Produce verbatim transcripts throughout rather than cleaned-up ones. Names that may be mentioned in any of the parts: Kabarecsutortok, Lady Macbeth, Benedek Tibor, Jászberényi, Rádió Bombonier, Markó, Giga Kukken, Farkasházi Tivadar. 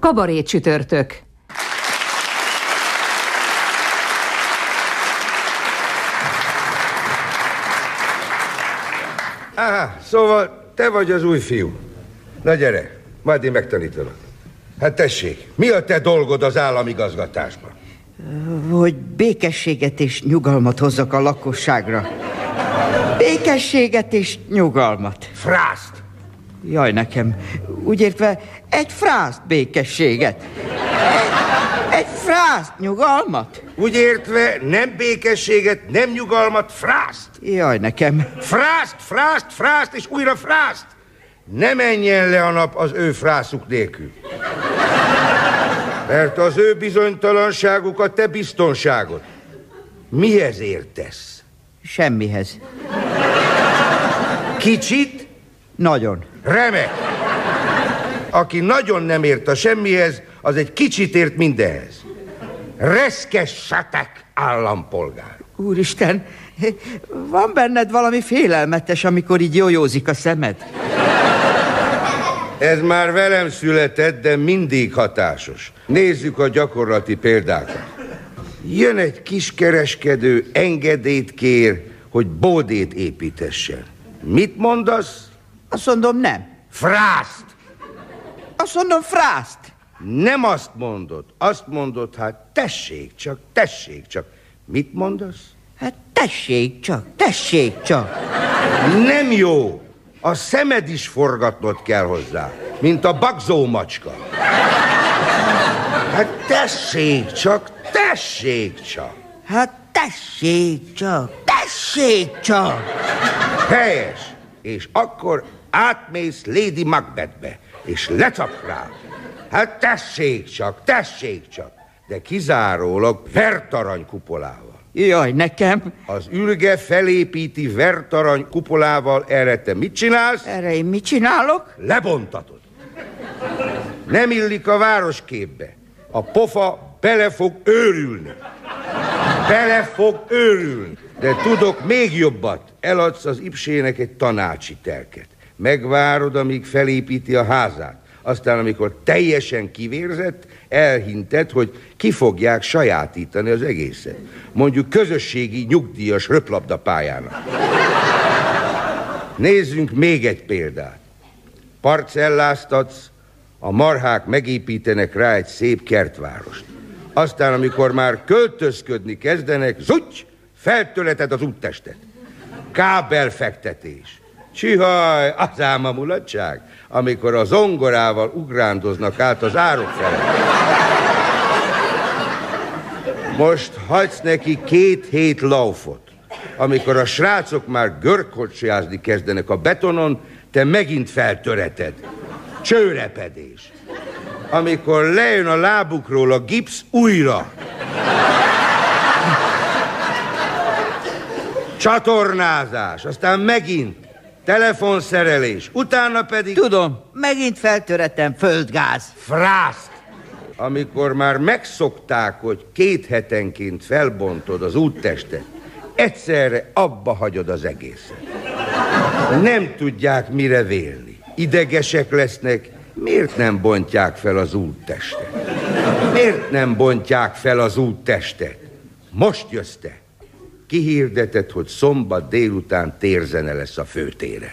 Kabarecsutortok. Aha, szóval te vagy az új fiú. Na gyere, majd én megtanítalak. Hát tessék, mi a te dolgod az államigazgatásban? Hogy békességet és nyugalmat hozzak a lakosságra. Békességet és nyugalmat. Frászt! Jaj, nekem, úgy értve, egy frászt békességet. Egy, egy frászt nyugalmat. Úgy értve, nem békességet, nem nyugalmat, frászt. Jaj, nekem. Frászt, frászt, frászt, és újra frászt. Ne menjen le a nap az ő frászuk nélkül. Mert az ő bizonytalanságuk a te biztonságod. Mihez értesz? Semmihez. Kicsit? Nagyon. Remek! Aki nagyon nem ért a semmihez, az egy kicsit ért mindenhez. Reszkessetek, állampolgárok! Úristen, van benned valami félelmetes, amikor így jójózik a szemed? Ez már velem született, de mindig hatásos. Nézzük a gyakorlati példákat. Jön egy kiskereskedő, engedélyt kér, hogy bódét építessen. Mit mondasz? Azt mondom, nem. Frászt! Azt mondom, frászt! Nem azt mondod, azt mondod, hát tessék csak, tessék csak. Mit mondasz? Hát tessék csak, tessék csak. Nem jó. A szemed is forgatnod kell hozzá, mint a bagzó macska. Hát tessék csak, tessék csak. Hát tessék csak, tessék csak. Helyes. És akkor átmész Lady Macbethbe, és lecsap rá. Hát tessék csak, tessék csak, de kizárólag vertarany kupolával. Jaj, nekem! Az ülge felépíti vertarany kupolával, erre te mit csinálsz? Erre én mit csinálok? Lebontatod. Nem illik a városképbe. A pofa bele fog őrülni. Bele fog őrülni. De tudok még jobbat. Eladsz az ipsének egy tanácsi telket. Megvárod, amíg felépíti a házát. Aztán, amikor teljesen kivérzett, elhinted, hogy ki fogják sajátítani az egészet. Mondjuk közösségi nyugdíjas röplabdapályának. Nézzünk még egy példát. Parcelláztatsz, a marhák megépítenek rá egy szép kertvárost. Aztán, amikor már költözködni kezdenek, zutty, feltöleted az úttestet. Kábelfektetés. Csihaj, az ám a mulatság, amikor a zongorával ugrándoznak át az árok felé. Most hagysz neki két hét laufot. Amikor a srácok már görkocsiázni kezdenek a betonon, te megint feltöreted. Csőrepedés. Amikor lejön a lábukról a gipsz, újra. Csatornázás, aztán megint telefonszerelés, utána pedig... Tudom, megint feltöretem, földgáz. Frászt! Amikor már megszokták, hogy két hetenként felbontod az úttestet, egyszerre abba hagyod az egészet. Nem tudják mire vélni. Idegesek lesznek, miért nem bontják fel az úttestet? Miért nem bontják fel az úttestet? Most jössz te. Kihirdetett, hogy szombat délután térzene lesz a főtéren.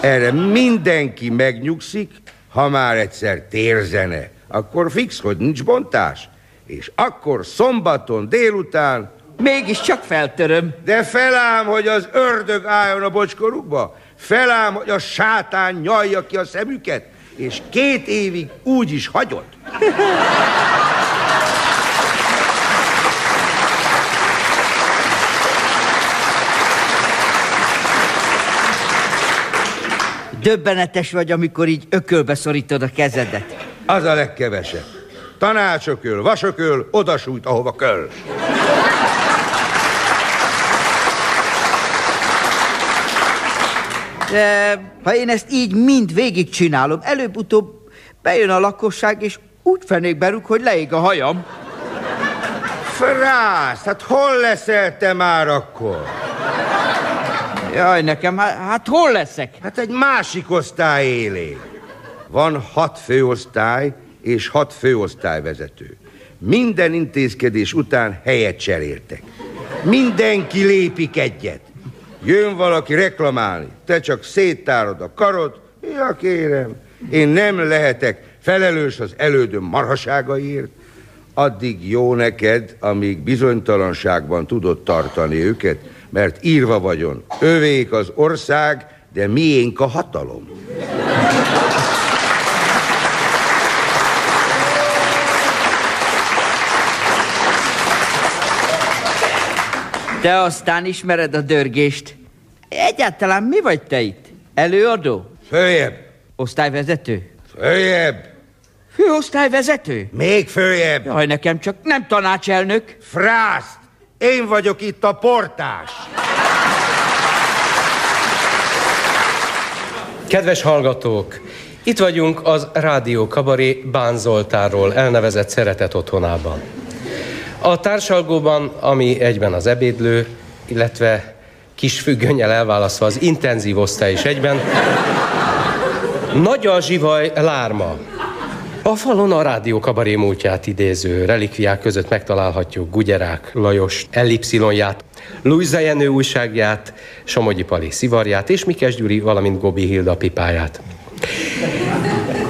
Erre mindenki megnyugszik, ha már egyszer térzene, akkor fix, hogy nincs bontás. És akkor szombaton délután... Mégiscsak feltöröm. De felám, hogy az ördög álljon a bocskorukba, felám, hogy a sátán nyalja ki a szemüket, és két évig úgy is hagyod. Döbbenetes vagy, amikor így ökölbe szorítod a kezedet. Az a legkevesebb. Tanácsököl, vasököl, odasújt, ahova köl. De, ha én ezt így mind végigcsinálom, előbb-utóbb bejön a lakosság, és úgy fenékbe rúg, hogy leég a hajam. Frász, hát hol leszel te már akkor? Jaj, nekem, hát, hát hol leszek? Hát egy másik osztály élén. Van hat főosztály és hat főosztályvezető. Minden intézkedés után helyet cseréltek. Mindenki lépik egyet. Jön valaki reklamálni, te csak széttárod a karod. Ja, kérem, én nem lehetek felelős az elődöm marhaságaiért. Addig jó neked, amíg bizonytalanságban tudod tartani őket, mert írva vagyon, övék az ország, de miénk a hatalom. Te aztán ismered a dörgést. Egyáltalán mi vagy te itt? Előadó? Följebb. Osztályvezető? Följebb. Főosztályvezető? Még följebb. Jaj, nekem csak nem tanácselnök. Frászt! Én vagyok itt a portás. Kedves hallgatók, itt vagyunk az Rádió Kabaré Bán Zoltánról elnevezett szeretet otthonában. A társalgóban, ami egyben az ebédlő, illetve kis függönnyel elválasztva az intenzív osztály is egyben, nagy a zsivaj lárma. A falon a Rádió Kabaré múltját idéző relikviák között megtalálhatjuk Gugyerák Lajos ellipszilonját, Lujza Jenő újságját, Somogyi Pali szivarját és Mikes Gyuri, valamint Gobi Hilda pipáját.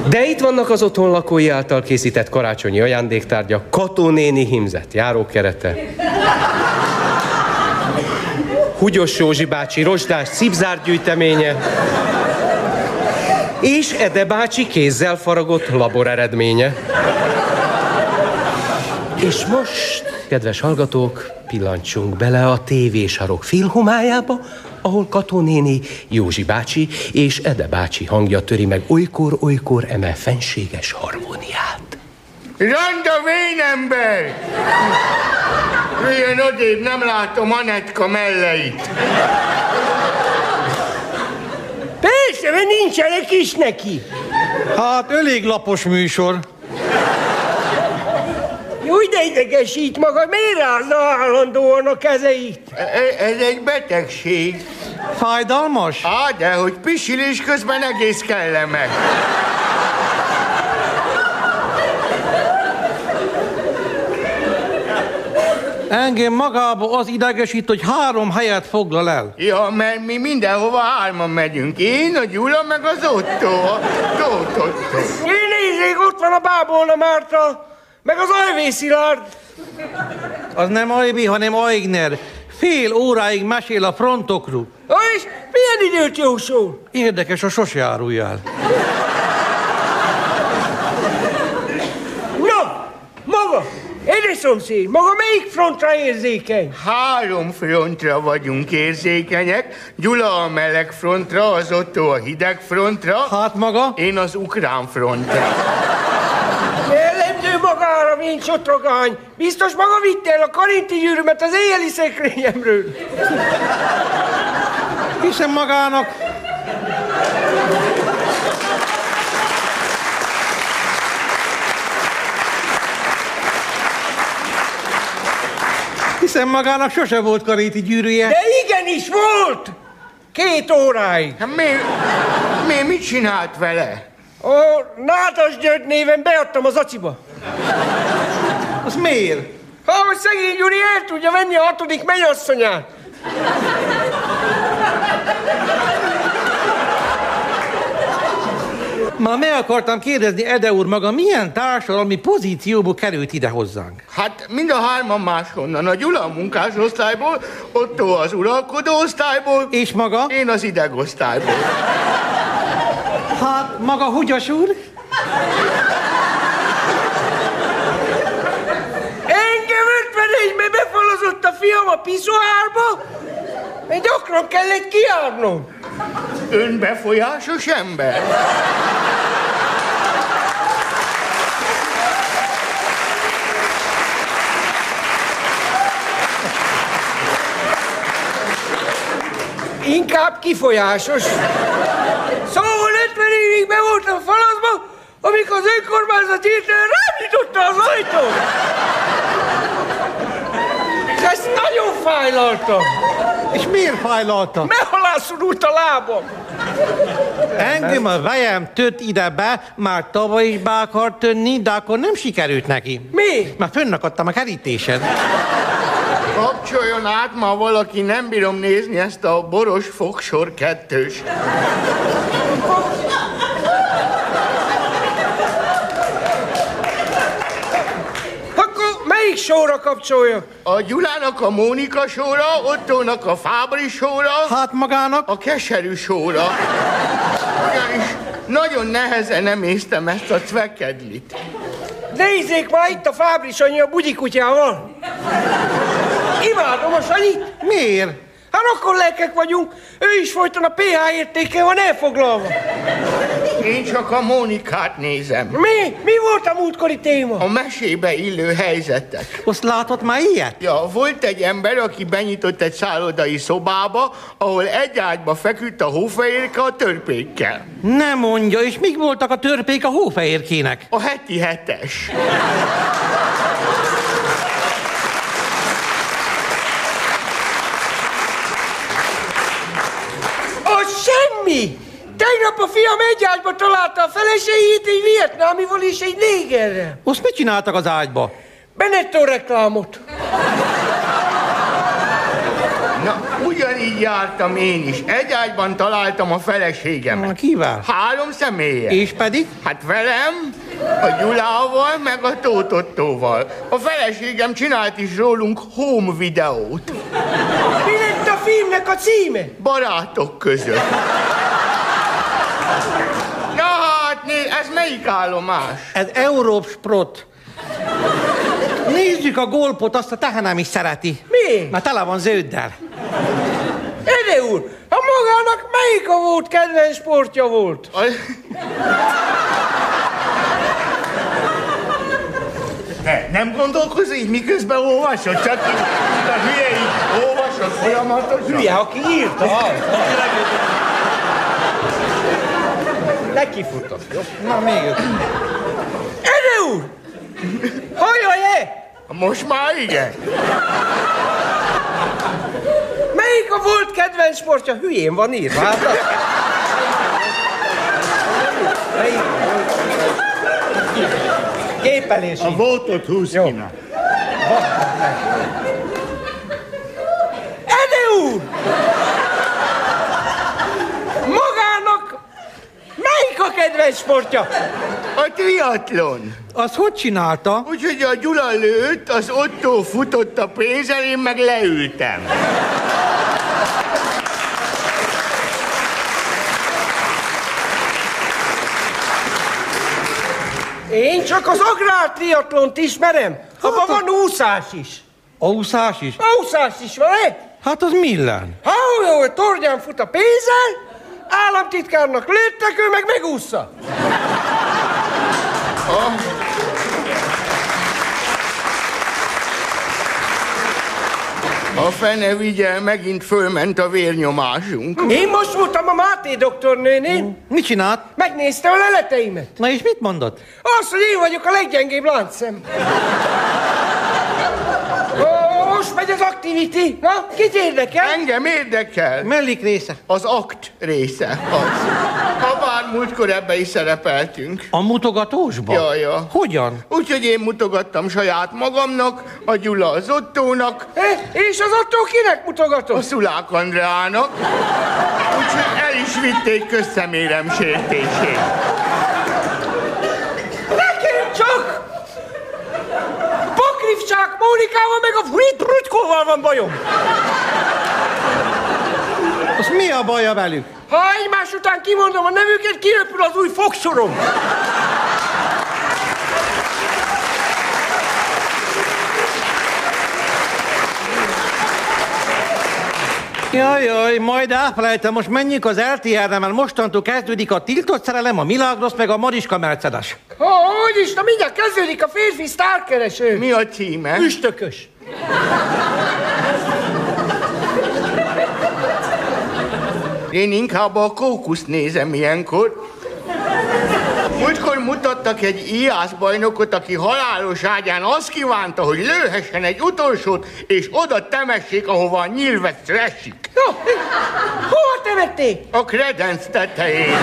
De itt vannak az otthon lakói által készített karácsonyi ajándéktárgya, Kató néni hímzett járókerete, Húgyos Józsi bácsi rozsdás cipzárgyűjteménye, és Ede bácsi kézzel faragott labor eredménye. És most, kedves hallgatók, pillantsunk bele a tévésarok félhomájába, ahol Kató néni, Józsi bácsi és Ede bácsi hangja töri meg olykor-olykor eme fenséges harmóniát. Randa vénember! Milyen odébb, nem látom Anetka melleit. Persze, mert nincsenek is neki. Hát, elég lapos műsor. Úgy de idegesít maga, miért állna állandóan a kezeit? E ez egy betegség. Fájdalmas? Á, de hogy pisilés közben egész kellemes. Engem magába az idegesít, hogy három helyet foglal el. Ja, mert mi mindenhova hárman megyünk. Én, a Gyula, meg az Otto. Ott, ott. Én nézzék, ott van a Bábolna Márta, meg az Ajvé Szilárd. Az nem Ajvi, hanem Aigner. Fél óráig mesél a frontokról. Ja, és milyen időt jósol? Érdekes, a sose árulj el. Na, maga! Édeszomszéd, maga melyik frontra érzékeny? Három frontra vagyunk érzékenyek. Gyula a meleg frontra, az Otto a hideg frontra. Hát maga? Én az ukrán frontra. Jellemző magára, mint csotrogány. Biztos maga vitte el a karinti gyűrűmet az éjjeli szekrényemről. Hiszem magának. Hiszen magának sose volt karéti gyűrűje. De igenis volt! Két óráig. Hát mi, mi mit csinált vele? A Nádas György néven beadtam az aciba. Az miért? Ha, hogy szegény Gyuri el tudja venni a hatodik mennyasszonyát. Már meg akartam kérdezni, Ede úr, maga milyen társadalmi pozícióból került ide hozzánk? Hát mind a hárman máshonnan. A Gyula a munkásosztályból, Otto az uralkodó osztályból. És maga? Én az ideg osztályból. Hát maga Húgyos úr? Engem ötvenegyben befalazott a fiam a piszoárba, mert gyakran kellett kijárnom. önbefolyásos ember. Inkább kifolyásos. Szóval ötven évig be voltam falaszba, amikor az önkormányzat hirtelen rám nyitotta az ajtót. És ezt nagyon fájlaltam. És miért fájlaltam? Meghalászorult a lábam. Engem a vejem tört ide be, már tavaly is be akart tönni, de akkor nem sikerült neki. Mi? Már fönnakadtam a kerítésen. Kapcsoljon át, ma valaki, nem bírom nézni ezt a boros fogsor kettős. Akkor melyik sóra kapcsolja? A Gyulának a Mónika sóra, Ottónak a Fábri sóra. Hát magának? A keserű sóra. Ugyanis nagyon nehezen emésztem ezt a cvekedlit. Nézzék már, itt a Fábri Sanyi a bugyikutyával. Imádom a Sanyit! Miért? Hát rokon lelkek vagyunk, ő is folyton a pé há értéke van elfoglalva. Én csak a Mónikát nézem. Mi? Mi volt a múltkori téma? A mesébe illő helyzetek. Azt látott már ilyet? Ja, volt egy ember, aki benyitott egy szállodai szobába, ahol egy ágyba feküdt a hófehérke a törpékkel. Ne mondja, és mik voltak a törpék a hófehérkének? A heti hetes. Semmi! Tegnap a fiam egy ágyba találta a feleségét egy vietnámival és egy négerrel. Azt mit csináltak az ágyba? Benetton reklámot. Na, ugyanígy jártam én is. Egy ágyban találtam a feleségemet. Na, kivel? Három személlyel. És pedig? Hát velem, a Gyulával, meg a Tóth Ottóval. A feleségem csinált is rólunk home videót. Mi lett a filmnek a címe? Barátok között. Na hát, né, ez melyik állomás? Ez Európsprot. Nézzük a golpot, azt a tehenem is szereti. Mi? Na, tele van zölddel. Ede úr, a magának melyik a volt kedvenc sportja volt? A... Ne, nem gondolkozz így, miközben olvasod? Csak így, a hülye így olvasod folyamatosan? Hülye, aki írta, az. Nekifutott, jó? Na, még öt. Ede úr! Hallja-e? Most már igen. Melyik a volt kedvenc sportja? Hülyén van írva. Hát az... Képelés. A voltot húz ki. Ede úr! Magának melyik a kedvenc sportja? A triatlon. Azt hogy csinálta? Úgyhogy a Gyula lőtt, az Ottó futott a pénzzel, én meg leültem. Én csak az agrár triatlont ismerem. Abban van úszás is. A úszás is? A úszás is van, eh? Hát az millen? Ha olyan tornyán fut a pénzzel, államtitkárnak lőttek, ő meg megúszza. A... a fene vigye, megint fölment a vérnyomásunk. Én most voltam a Máté doktornőnél. Mm. Mit csinált? Megnézte a leleteimet. Na és mit mondott? Azt, hogy én vagyok a leggyengébb láncszem. Ó, most megy az activity. Na, kit érdekel? Engem érdekel. Mellik része? Az akt része. Az. Habár múltkor ebbe is szerepeltünk. A mutogatósban? Ja, ja. Hogyan? Úgyhogy én mutogattam saját magamnak, a Gyula az Ottónak. É, és az Ottó kinek mutogatott? A Szulák Andreának. Úgyhogy el is vitték közszemérem sértését. Nekem csak! Pokrivcsák Mónikával meg a Vrit Brutkóval van bajom. Az mi a baja velük? Ha egymás után kimondom a nevüket, kiröpül az új fogsorom. Jaj, jaj, majd elfelejtem, most menjünk az el té erre, mert mostantól kezdődik a tiltott szerelem, a Milagros, meg a Mariska Mercedes. Ó, hogy is, na mindjárt kezdődik a férfi sztárkereső. Mi a címe? Üstökös. Én inkább a kókuszt nézem ilyenkor. Múltkor mutattak egy íjászbajnokot, aki halálos ágyán azt kívánta, hogy lőhessen egy utolsót, és oda temessék, ahova a nyilveszre esik. Hova temették? A kredenc tetején.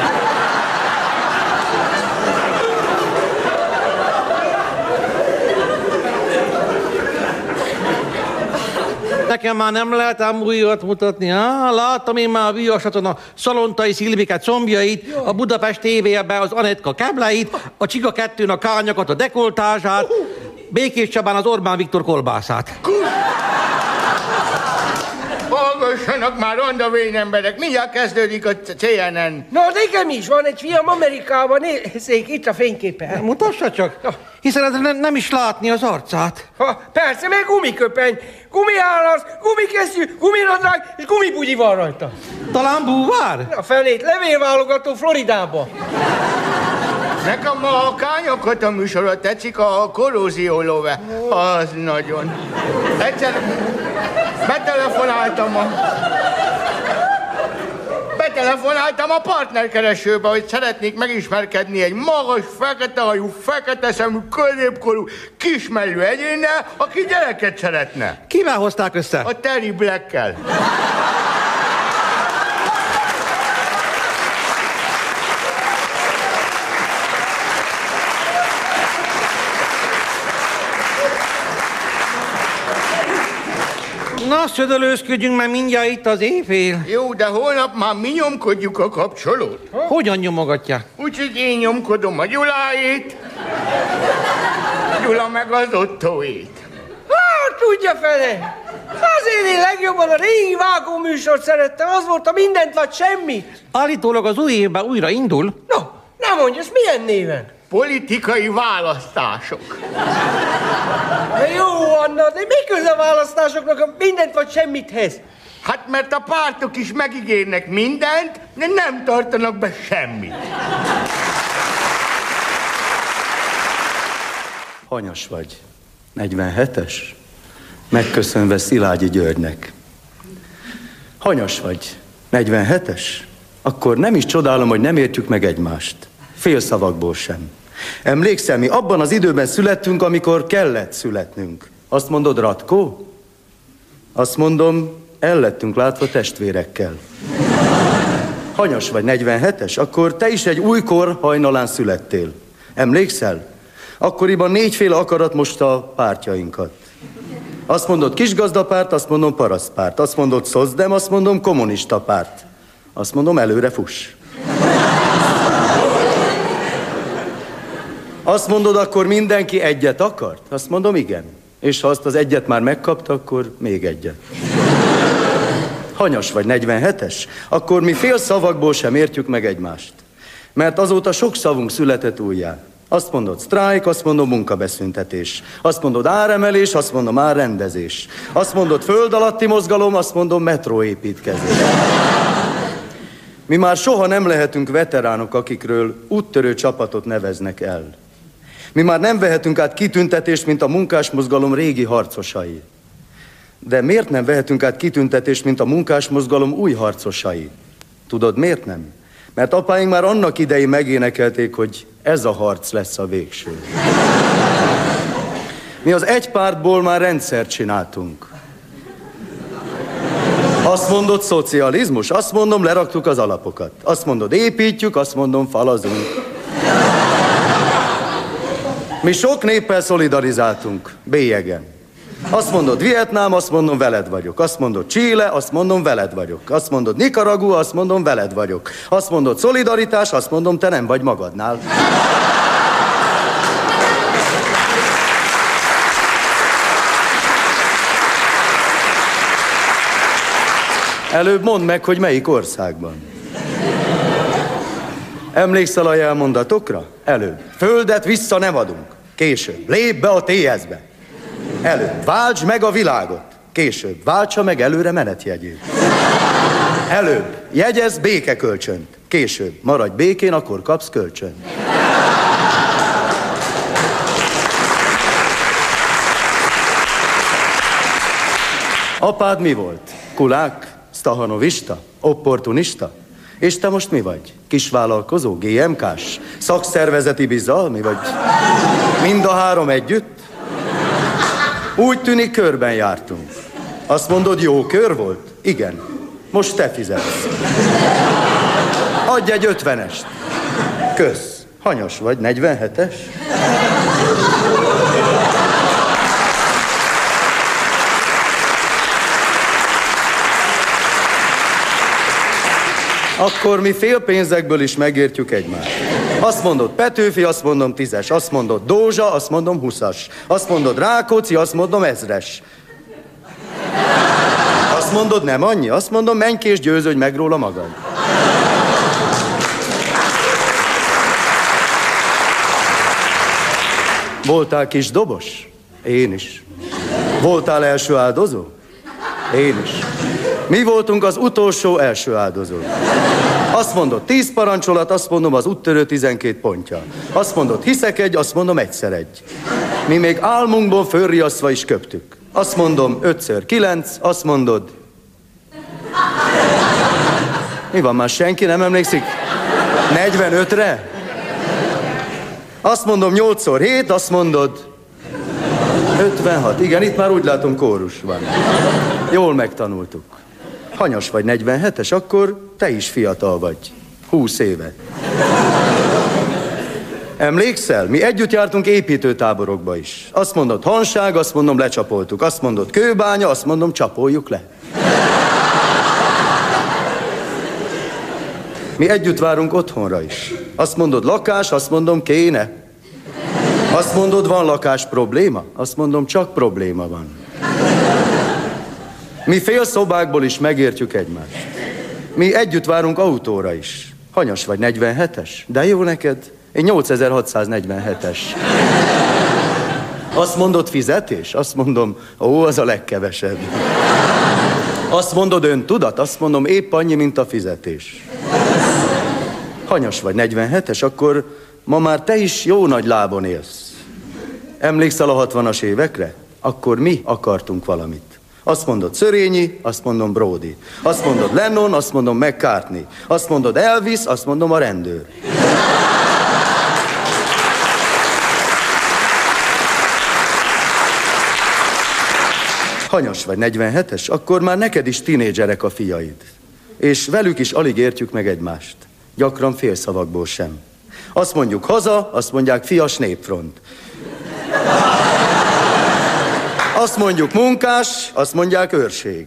Nekem már nem lehet ám újat mutatni, ha? Láttam én már a Viasaton a Szalontai Szilviket, combjait, a Budapest té vében az Anetka kebláit, a Csiga kettőn a Kányakat, a dekoltázsát, Békés Csabán az Orbán Viktor kolbászát. Hallgassanak már, rondavén emberek, mindjárt kezdődik a cé en en. Na, nekem is van egy fiam Amerikában, nézzék, itt a fényképe. Mutassa csak, hiszen ez nem, nem is látni az arcát. Ha, persze, meg gumiköpeny, gumiállasz, gumikesztyű, guminadrág és gumibugyi van rajta. Talán búvár? A felét levélválogató Floridába. Nekem ma a Kányokat a műsorra tetszik, a korrózió love. Az nagyon. Egyszer betelefonáltam a... Betelefonáltam a partnerkeresőbe, hogy szeretnék megismerkedni egy magas, fekete hajú, fekete szemű, középkorú, kismellű egyénnel, aki gyereket szeretne. Kivel hozták össze? A Terry Blackkel. Na, szödölőzködjünk, mert mindjárt itt az éjfél. Jó, de holnap már mi nyomkodjuk a kapcsolót. Ha? Hogyan nyomogatják? Úgyhogy én nyomkodom a Gyuláét, Gyula meg az Ottóét. Hát, tudja fele! Azért én legjobban a régi vágóműsort szerettem, az volt a mindent vagy semmit. Állítólag az új évben újra indul. No, nem mondj, ez milyen néven? Politikai választások. De jó, Anna, de mi köze a választásoknak a mindent vagy semmithez? Hát mert a pártok is megígérnek mindent, de nem tartanak be semmit. Hanyas vagy? negyvenhetes? Megköszönve Szilágyi Györgynek. Hanyas vagy? negyvenhetes? Akkor nem is csodálom, hogy nem értjük meg egymást. Félszavakból sem. Emlékszel, mi abban az időben születtünk, amikor kellett születnünk. Azt mondod, Ratko? Azt mondom, el lettünk látva testvérekkel. Hanyas vagy, negyvenhetes? Akkor te is egy újkor hajnalán születtél. Emlékszel? Akkoriban négyféle akarat most a pártjainkat. Azt mondod, kisgazdapárt, azt mondom, parasztpárt. Azt mondod, szozdem, azt mondom, kommunista párt. Azt mondom, előre fuss. Azt mondod, akkor mindenki egyet akart? Azt mondom, igen. És ha azt az egyet már megkapta, akkor még egyet. Hanyas vagy, negyvenhetes? Akkor mi fél szavakból sem értjük meg egymást. Mert azóta sok szavunk született újjá. Azt mondod, sztrájk, azt mondom, munkabeszüntetés. Azt mondod, áremelés, azt mondom, árrendezés. Azt mondod, föld alatti mozgalom, azt mondom, metróépítkezés. Mi már soha nem lehetünk veteránok, akikről úttörő csapatot neveznek el. Mi már nem vehetünk át kitüntetést, mint a munkásmozgalom régi harcosai. De miért nem vehetünk át kitüntetést, mint a munkásmozgalom új harcosai? Tudod, miért nem? Mert apáink már annak idején megénekelték, hogy ez a harc lesz a végső. Mi az egy pártból már rendszert csináltunk. Azt mondod, szocializmus, azt mondom, leraktuk az alapokat. Azt mondod, építjük, azt mondom, falazunk. Mi sok néppel szolidarizáltunk, bélyegen. Azt mondod, Vietnám, azt mondom, veled vagyok. Azt mondod, Chile, azt mondom, veled vagyok. Azt mondod, Nicaragua, azt mondom, veled vagyok. Azt mondod, szolidaritás, azt mondom, te nem vagy magadnál. Előbb mondd meg, hogy melyik országban. Emlékszel a jelmondatokra? Előbb. Földet vissza nem adunk. Később. Lépj be a té es-be. Előbb. Váltsd meg a világot. Később. Váltsa meg előre menetjegyét. Előbb jegyez békekölcsönt. Később maradj békén, akkor kapsz kölcsönt. Apád mi volt? Kulák? Stahanovista? Opportunista? És te most mi vagy? Kisvállalkozó? gé em ká-s? Szakszervezeti bizalmi vagy? Mind a három együtt? Úgy tűnik, körben jártunk. Azt mondod, jó kör volt? Igen. Most te fizetsz. Adj egy ötvenest. Kösz. Hanyas vagy? negyvenhetes? Akkor mi fél pénzekből is megértjük egymást. Azt mondod Petőfi, azt mondom tízes, azt mondod Dózsa, azt mondom huszas, azt mondod Rákóczi, azt mondom ezres. Azt mondod nem annyi, azt mondom menj ki és győződj meg róla magad. Voltál kis dobos? Én is. Voltál első áldozó? Én is. Mi voltunk az utolsó első áldozó. Azt mondod, tíz parancsolat, azt mondom, az úttörő tizenkét pontja. Azt mondod, hiszek egy, azt mondom, egyszer egy. Mi még álmunkból fölriasztva is köptük. Azt mondom, ötször kilenc, azt mondod... Mi van, már senki nem emlékszik? negyvenötre? Azt mondom, nyolcszor hét, azt mondod... ötvenhat. Igen, itt már úgy látom, kórus van. Jól megtanultuk. Hanyas vagy, negyvenhetes, akkor te is fiatal vagy. Húsz éve. Emlékszel? Mi együtt jártunk építőtáborokba is. Azt mondod, hanság, azt mondom, lecsapoltuk. Azt mondod, kőbánya, azt mondom, csapoljuk le. Mi együtt várunk otthonra is. Azt mondod, lakás, azt mondom, kéne. Azt mondod, van lakás probléma? Azt mondom, csak probléma van. Mi fél szobákból is megértjük egymást. Mi együtt várunk autóra is. Hanyas vagy, negyvenhetes? De jó neked? Én nyolcezer-hatszáznegyvenhetes. Azt mondod, fizetés? Azt mondom, ó, az a legkevesebb. Azt mondod, öntudat? Azt mondom, épp annyi, mint a fizetés. Hanyas vagy, negyvenhetes? Akkor ma már te is jó nagy lábon élsz. Emlékszel a hatvanas évekre? Akkor mi akartunk valamit. Azt mondod Szörényi, azt mondom Brody. Azt mondod Lennon, azt mondom McCartney. Azt mondod Elvis, azt mondom a rendőr. Hanyas vagy, negyvenhetes? Akkor már neked is tinédzserek a fiaid. És velük is alig értjük meg egymást. Gyakran félszavakból sem. Azt mondjuk haza, azt mondják fias népfront. Azt mondjuk munkás, azt mondják őrség.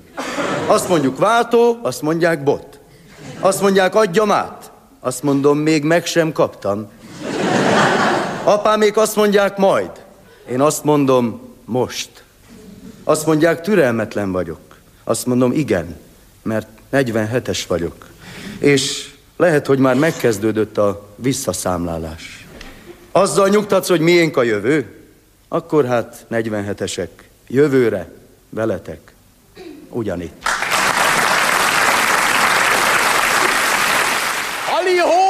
Azt mondjuk váltó, azt mondják bot. Azt mondják adjam át. Azt mondom, még meg sem kaptam. Apámék azt mondják majd. Én azt mondom, most. Azt mondják, türelmetlen vagyok. Azt mondom, igen, mert negyvenhetes vagyok. És lehet, hogy már megkezdődött a visszaszámlálás. Azzal nyugtatsz, hogy miénk a jövő? Akkor hát, negyvenhetesek, jövőre veletek ugyanitt. Halihó!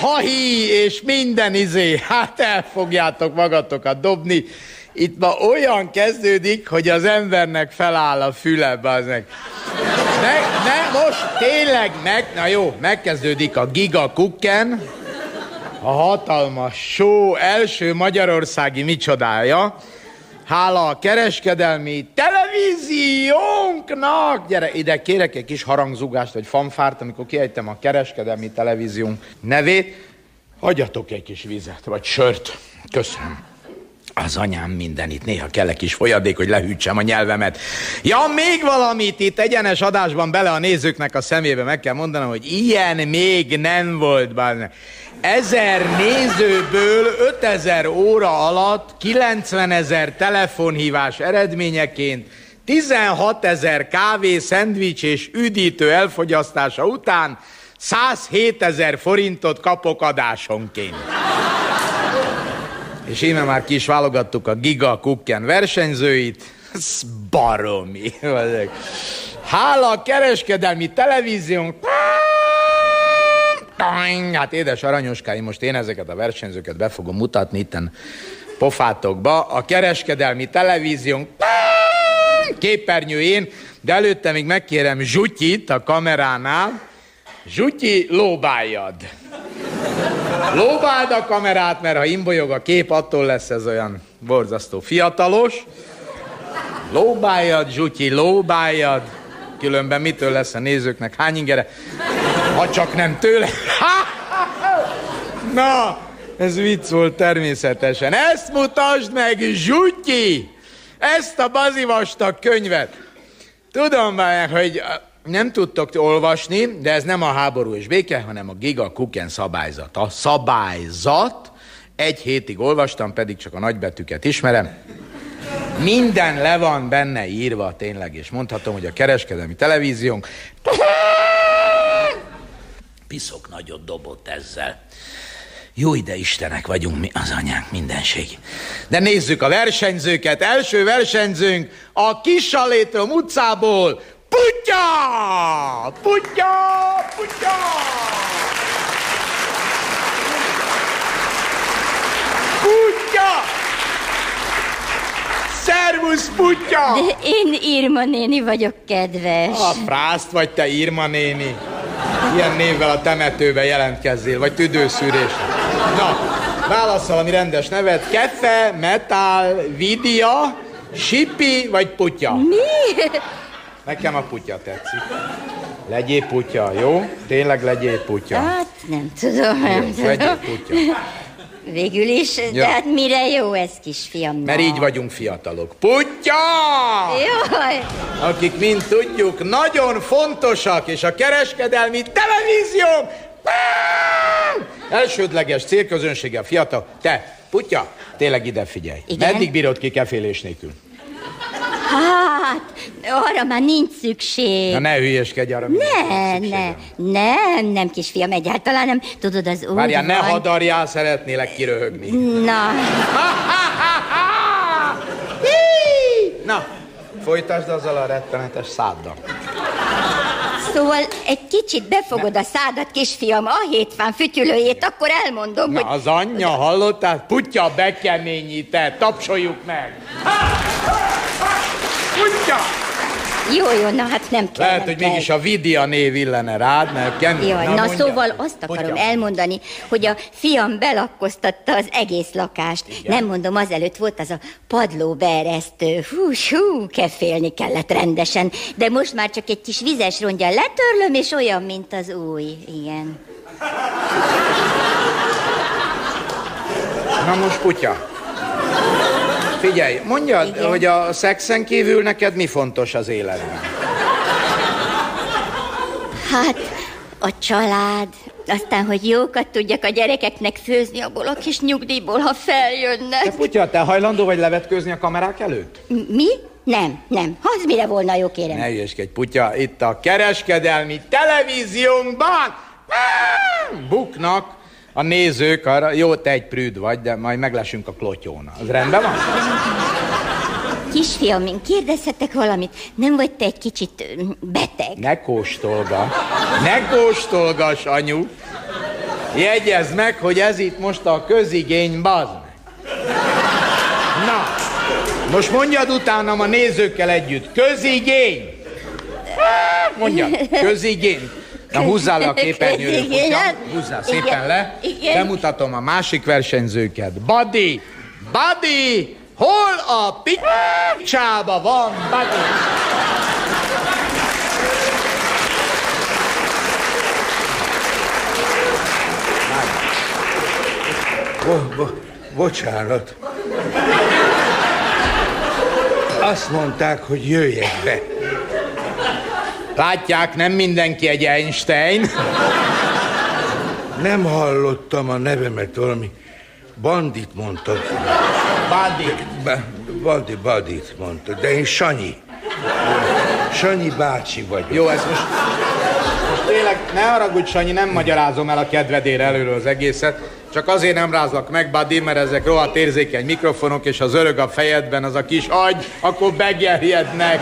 Hahi! És minden izé, hát el fogjátok magatokat dobni. Itt ma olyan kezdődik, hogy az embernek feláll a füle, bazeg. Ne, ne, most tényleg meg... Na jó, megkezdődik a Giga Kukken. A hatalmas show első magyarországi micsodája. Hála a kereskedelmi televíziónknak! Gyere, ide kérek egy kis harangzúgást, vagy fanfárt, amikor kiejtem a kereskedelmi televíziónk nevét. Hagyjatok egy kis vizet, vagy sört. Köszönöm. Az anyám minden itt. Néha kell egy kis folyadék, hogy lehűtsem a nyelvemet. Ja, még valamit itt egyenes adásban bele a nézőknek a szemébe meg kell mondanom, hogy ilyen még nem volt benne. Ezer nézőből ötezer óra alatt kilencvenezer telefonhívás eredményeként tizenhatezer kávé, szendvics és üdítő elfogyasztása után százhétezer forintot kapok adásonként. És íme már ki is válogattuk a Giga Kukken versenyzőit. Ez baromi. Hála a kereskedelmi televíziónk. Hát édes aranyoskáim, most én ezeket a versenyzőket be fogom mutatni itten pofátokba. A kereskedelmi televíziónk képernyőjén, de előtte még megkérem Zsutyit a kameránál. Zsutyi, lóbáljad! Lóbáld a kamerát, mert ha imbolyog a kép, attól lesz ez olyan borzasztó fiatalos. Lóbáljad, Zsutyi, lóbáljad! Különben mitől lesz a nézőknek hány ingere? Ha csak nem tőle. Na, ez vicc volt természetesen. Ezt mutasd meg, Zsutyi! Ezt a bazivastag könyvet. Tudom már, hogy nem tudtok olvasni, de ez nem a háború és béke, hanem a Giga Kukken szabályzat. A szabályzat, egy hétig olvastam, pedig csak a nagybetűket ismerem. Minden le van benne írva tényleg, és mondhatom, hogy a kereskedelmi televíziónk piszok nagyot dobott ezzel. Jó ide Istenek vagyunk mi, az anyánk mindenség. De nézzük a versenyzőket. Első versenyzőnk a Kisalétrom utcából, Putya! Putya! Putya! Putya! Szervusz, Putya! De én Irma néni vagyok, kedves. A frászt vagy te, Irma néni. Ilyen névvel a temetőbe jelentkezzél, vagy tüdőszűrés. Na, válaszol ami rendes nevet. Kefe, Metál, Vidia, Sipi vagy Putya? Mi? Nekem a Putya tetszik. Legyél Putya, jó? Tényleg legyél Putya. Hát nem tudom, nem jó, tudom. Legyél Putya. Végül is, ja. De hát mire jó ez, kisfiam? Mert így vagyunk fiatalok. Putya! Jaj! Akik mind tudjuk, nagyon fontosak, és a kereskedelmi televízió elsődleges célközönsége a fiatal. Te, Putya, tényleg ide figyelj. Igen? Meddig bírod ki kefélés nélkül? Hát, arra már nincs szükség. Na ne hülyeskedj, arra ne, ne, nem, nem, kisfiam, egyáltalán nem. Tudod, az úgy Várjál, van... ne hadarjál, szeretnélek kiröhögni. Na. Na, folytasd azzal a rettenetes száddal. Szóval egy kicsit befogod ne. a szádat, kisfiam, a hétfán fütyülőjét, akkor elmondom, Na, hogy... az anyja, hallottál? Putya bekeményített, tapsoljuk meg. Putya! Jó, jó, na hát nem kell. Lehet, hogy kell. Mégis a Vidia név illene rád, mert kemény. Jaj, na, na szóval azt akarom Putya. elmondani, hogy a fiam belakkoztatta az egész lakást. Igen. Nem mondom, azelőtt volt az a padlóbeeresztő. Hú, hú, kefélni kellett rendesen. De most már csak egy kis vizes rongyal letörlöm, és olyan, mint az új. Igen. Na most, Putya. Figyelj, mondjad, Igen. hogy a szexen kívül neked mi fontos az életben? Hát, a család, aztán, hogy jókat tudjak a gyerekeknek főzni abból a kis nyugdíjból, ha feljönnek. De Putya, te hajlandó vagy levetkőzni a kamerák előtt? Mi? Nem, nem. Az mire volna jó, kérem? Ne ügyeskedj, Putya, itt a kereskedelmi televíziónkban buknak a nézők arra, jó, te egy prűd vagy, de majd meglesünk a klotyóna. Az rendben van? Kisfiam, én kérdezhetek valamit? Nem vagy te egy kicsit beteg? Ne kóstolgass. Ne kóstolgass, anyu. Jegyezd meg, hogy ez itt most a közigény, bazd meg. Na, most mondjad utánam a nézőkkel együtt. Közigény! Mondjad, közigény. Na, húzzál le a képernyőre, Putya. Húzzál szépen igen, le. Igen. Bemutatom a másik versenyzőket. Buddy! Buddy! Hol a picsába van Buddy? Bo- bo- bocsánat. Azt mondták, hogy jöjjek be. Látják, nem mindenki egy Einstein. Nem hallottam a nevemet, valami bandit mondtad. Bandit? Bandit, bandit mondtad, de én Sanyi. Sanyi bácsi vagyok. Jó, ez most... Most tényleg, ne haragudj, Sanyi, nem magyarázom el a kedvedére előről az egészet. Csak azért nem rázlak meg, Buddy, mert ezek rohadt érzékeny mikrofonok, és ha zörög a fejedben az a kis agy, akkor begerjednek.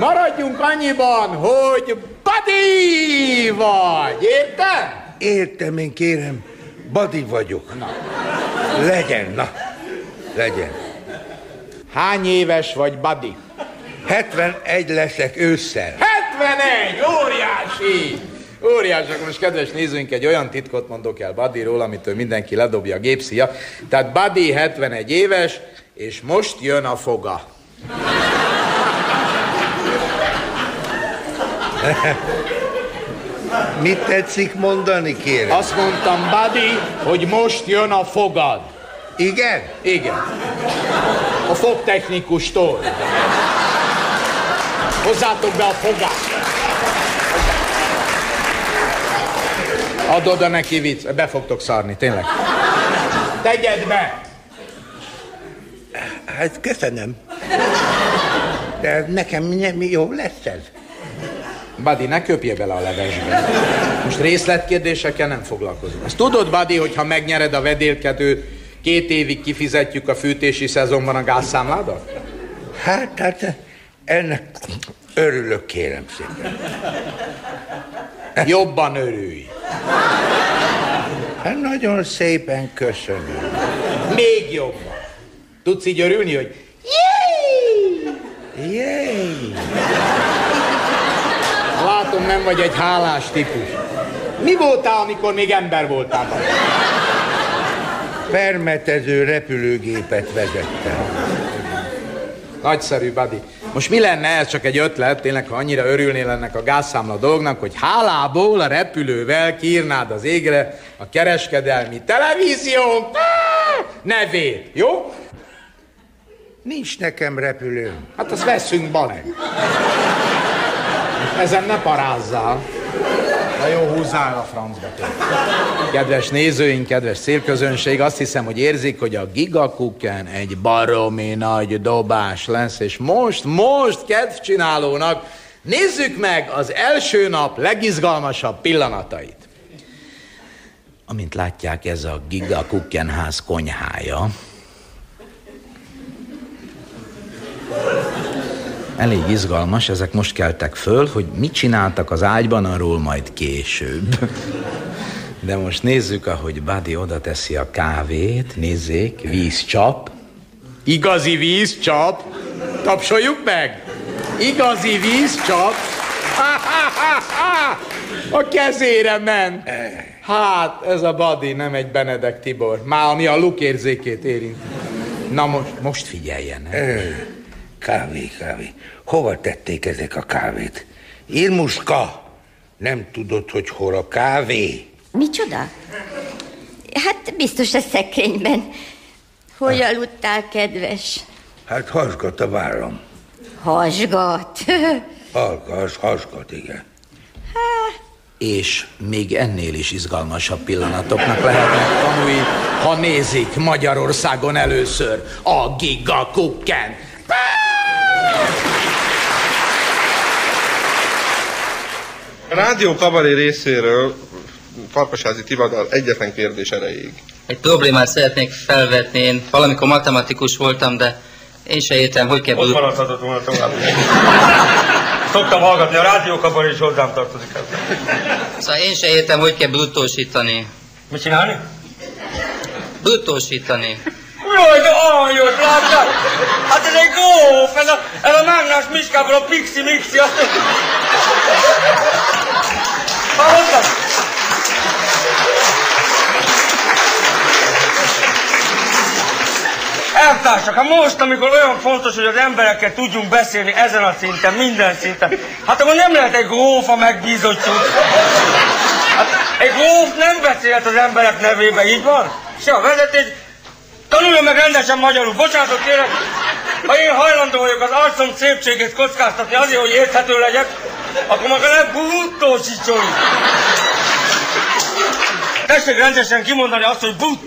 Maradjunk annyiban, hogy Badi vagy, érted? Értem én, kérem. Badi vagyok. Na. Legyen, na. Legyen. Hány éves vagy, Badi? hetvenegy leszek ősszel. hetvenegy! Óriási! Óriásak, most kedves nézőink, egy olyan titkot mondok el Badiról, amitől mindenki ledobja a gépszia. Tehát Badi hetvenegy éves, és most jön a foga. Mit tetszik mondani, kérem? Azt mondtam, Badi, hogy most jön a fogad. Igen? Igen. A fogtechnikustól. Hozzátok be a fogát. Add oda neki, vicc. Be fogtok szarni, tényleg. Tegyed be! Hát köszönöm. De nekem nem jó lesz ez. Badi, ne köpje bele a levesbe. Most részletkérdésekkel nem foglalkozom. Azt tudod, Badi, hogy ha megnyered a vedélkedőt, két évig kifizetjük a fűtési szezonban a gázszámládat? Hát, hát ennek örülök, kérem szépen. Jobban örülj. Hát nagyon szépen köszönöm. Még jobban. Tudsz így örülni, hogy jéj! Jéj! Látom, nem vagy egy hálás típus. Mi voltál, amikor még ember voltál? Permetező repülőgépet vezettem. Nagyszerű, Badi. Most mi lenne ez, csak egy ötlet, tényleg, ha annyira örülnél ennek a gázszámla dolgnak, hogy hálából a repülővel kiírnád az égre a kereskedelmi televízió nevét, jó? Nincs nekem repülőm. Hát azt veszünk, Balek. Ezen ne parázzál. Na jó, húzzál a francba. Kedves nézőink, kedves célközönség, azt hiszem, hogy érzik, hogy a Giga Kukken egy baromi nagy dobás lesz, és most, most kedvcsinálónak nézzük meg az első nap legizgalmasabb pillanatait. Amint látják, ez a Giga Kukken ház konyhája. Elég izgalmas, ezek most keltek föl, hogy mit csináltak az ágyban, arról majd később. De most nézzük, ahogy Badi oda teszi a kávét, nézzék, vízcsap. Igazi vízcsap. Tapsoljuk meg. Igazi vízcsap. A kezére ment. Hát, ez a Badi nem egy Benedek Tibor. Már ami a lukérzékét érinti. Na most, most figyeljen. Kávé, kávé. Hova tették ezek a kávét? Irmuska, nem tudod, hogy hol a kávé? Micsoda? Hát biztos a szekrényben. Hol hát, aludtál, kedves? Hát hasgat a vállam. Hasgat? Hallgass, hasgat, igen. Há. És még ennél is izgalmasabb pillanatoknak lehetnek tanulni, ha nézik Magyarországon először a Giga Kukken. A Rádió Kabaré részéről Farkasházi Tivadar egyetlen kérdés erejéig. Egy problémát szeretnék felvetni. Én valamikor matematikus voltam, de én se értem, hogy kell... Ott maradhatott volna tovább. Szoktam hallgatni, a Rádió Kabaré is hozzám tartozik. Szóval én se értem, hogy kell bruttósítani. Mit csinálni? Bruttósítani. Jaj, de aranyos, láttál? Hát ez egy góf, ez a, ez a mágnás miskából a pixi-mixi, azt mondja. Hallottad? Eltársak, ha most, amikor olyan fontos, hogy az emberekkel tudjunk beszélni ezen a szinten, minden szinten, hát akkor nem lehet egy góf a megbízottjunk. Hát egy góf nem beszélhet az emberek nevében, így van? Se a vezetés... Tanuljon meg rendesen magyarul, bocsánatot kérek, ha én hajlandó vagyok az arcom szépségét kockáztatni azért, hogy érthető legyek, akkor maga nem buttósítson. Tessék rendesen kimondani azt, hogy but.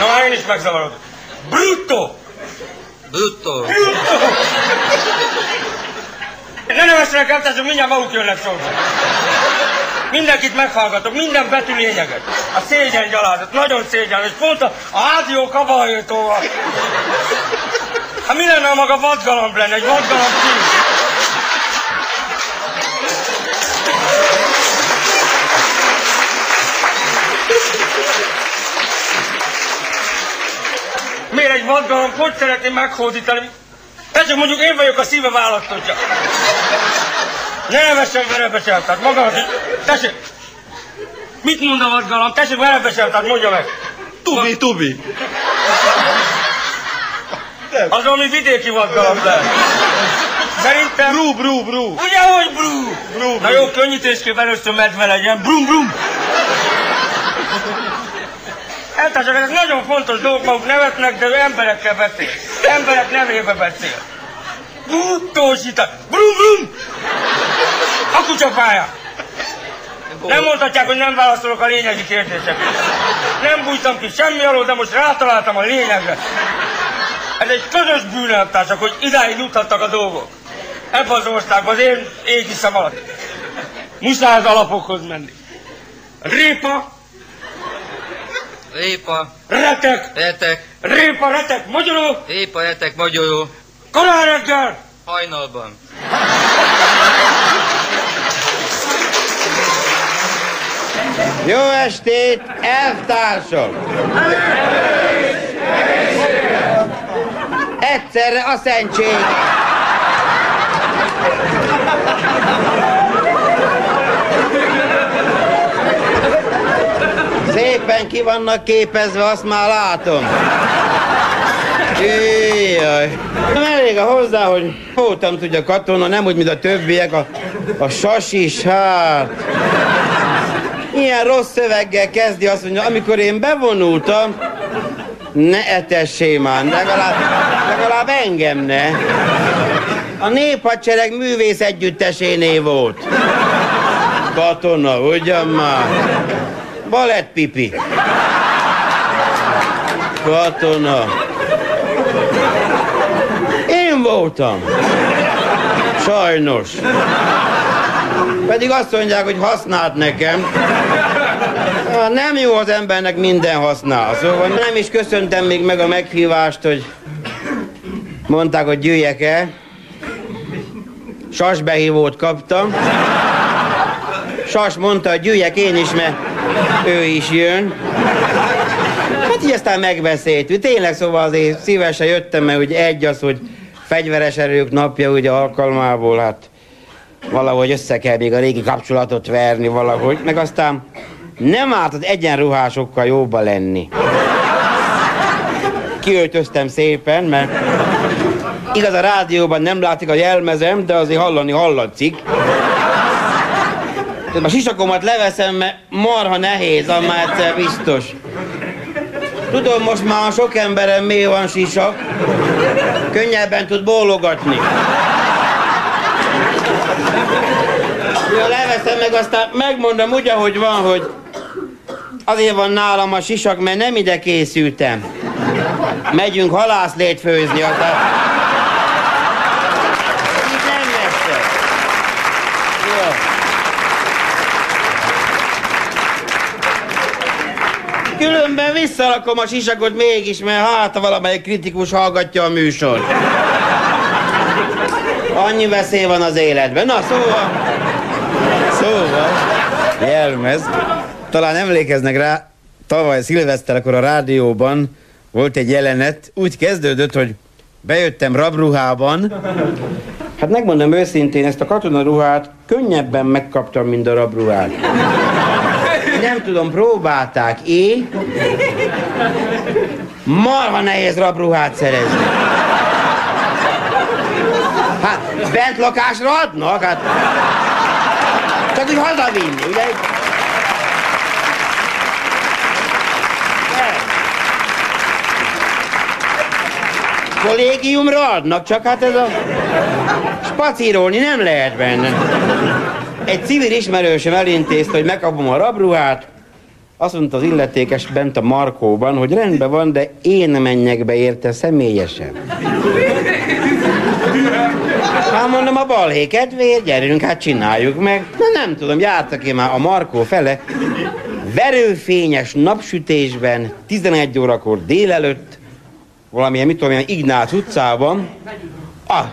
Na már én is megzavarodok. Bruttó. Bruttó. Bruttó. Ne nevessenek, eltessük, mindjárt maguk jönnek sorba. Mindenkit meghallgatok, minden betű lényeget. A szégyen gyalázat, nagyon szégyen, és pont a Rádió Kabarétól van. Hát mi lenne, ha maga vadgalamb lenne, egy vadgalamb kis? Miért egy vadgalamb? Hogy szeretném meghódítani? Te csak mondjuk én vagyok, a szíve választotja. Nevesen verebesel, tehát maga az... Tessék! Mit mond a vadgalamb? Tessék, verebesel, tehát mondja meg! Tubi, tubi! Az valami vidéki vadgalamb lesz. Szerintem... Brú, brú, brú! Ugye, hogy brú? Brú, brú. Na jó, könnyítésképp először medve legyen. Brum, brum! Eltársak, ez nagyon fontos dolgok, maguk nevetnek, de ő emberekkel beszél. Emberek nevébe beszél. Búttósítás! Brum, brum! A kutyapálya! Nem mondhatják, hogy nem válaszolok a lényegi kérdésekre. Nem bújtam ki semmi alól, de most rátaláltam a lényegre. Ez egy közös bűneltársak, hogy idáig juthattak a dolgok. Ebben az országban az én égiszem alatt. Muszáj az alapokhoz menni. Répa. Répa. Retek. Retek. Répa, retek, magyarul. Répa, retek, magyarul. Korán reggel. Hajnalban. Jó estét, elvtársok! Egyszerre a szentség! Szépen ki vannak képezve, azt már látom. Jaj. Elég a hozzá, hogy voltam tudja katona, nem úgy, mint a többiek, a, a sasis, hát... Ilyen rossz szöveggel kezdi, azt mondja, amikor én bevonultam, ne etessé már, legalább, legalább engem ne. A néphadsereg művész együtteséné volt. Katona, ugyan már. Balettpipi. Katona. Én voltam. Sajnos. Pedig azt mondják, hogy használt nekem. Nem jó az embernek minden használ. Szóval nem is köszöntem még meg a meghívást, hogy mondták, hogy jöjjek el. Sas behívót kaptam. Sas mondta, hogy jöjjek én is, mert ő is jön. Hát így aztán megbeszéltük. Tényleg, szóval azért szívesen jöttem, mert ugye egy az, hogy fegyveres erők napja ugye alkalmából, hát valahogy össze kell még a régi kapcsolatot verni valahogy, meg aztán nem árt az egyenruhásokkal jóba lenni. Kiöltöztem szépen, mert igaz a rádióban nem látszik a jelmezem, de azért hallani hallatszik. A sisakomat leveszem, mert marha nehéz, amár egyszer biztos. Tudom, most már sok emberem mély van sisak, könnyebben tud bólogatni. Ja, leveszem meg, aztán megmondom úgy, ahogy van, hogy azért van nálam a sisak, mert nem ide készültem. Megyünk halászlét főzni, aztán... Itt nem messze. Jó. Különben visszalakom a sisakot mégis, mert hát valamelyik kritikus hallgatja a műsort. Annyi veszély van az életben. Na, szóval... Szóval, jelmez. Talán emlékeznek rá, tavaly szilveszterkor a rádióban volt egy jelenet, úgy kezdődött, hogy bejöttem rabruhában. Hát megmondom őszintén, ezt a katonaruhát könnyebben megkaptam, mint a rabruhát. Nem tudom, próbálták é. Marha nehéz rabruhát szerezni. Hát, bent lakásra adnak, hát... Csak úgy hazavinni, ugye? Kollégiumra adnak, csak hát ez a... Spacírolni nem lehet benne. Egy civil ismerősöm elintézte, hogy megkapom a rabruhát. Azt mondta az illetékes bent a Markóban, hogy rendben van, de én menjek be érte személyesen. Hát mondom, a balhé kedvéért, gyerünk, hát csináljuk meg. Na nem tudom, jártak én már a Markó fele. Verőfényes napsütésben, tizenegy órakor délelőtt, valamilyen, mit tudom én, Ignác utcában. Ah.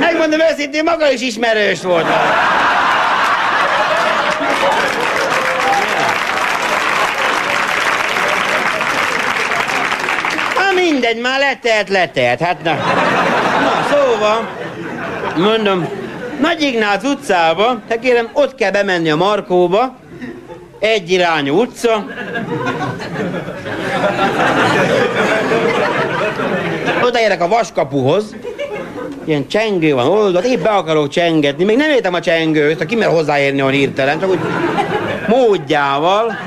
Megmondom őszintén, maga is ismerős volt. Mindegy, már letelt, letelt, hát na. Na, szóval, mondom, Nagy Ignác utcába, hát kérem, ott kell bemenni a Markóba, egy irányú utca. Odaérek a vaskapuhoz, ilyen csengő van oldalt, épp be akarok csengetni, még nem értem a csengőt, ha kimer hozzáérni olyan hirtelen, csak úgy módjával.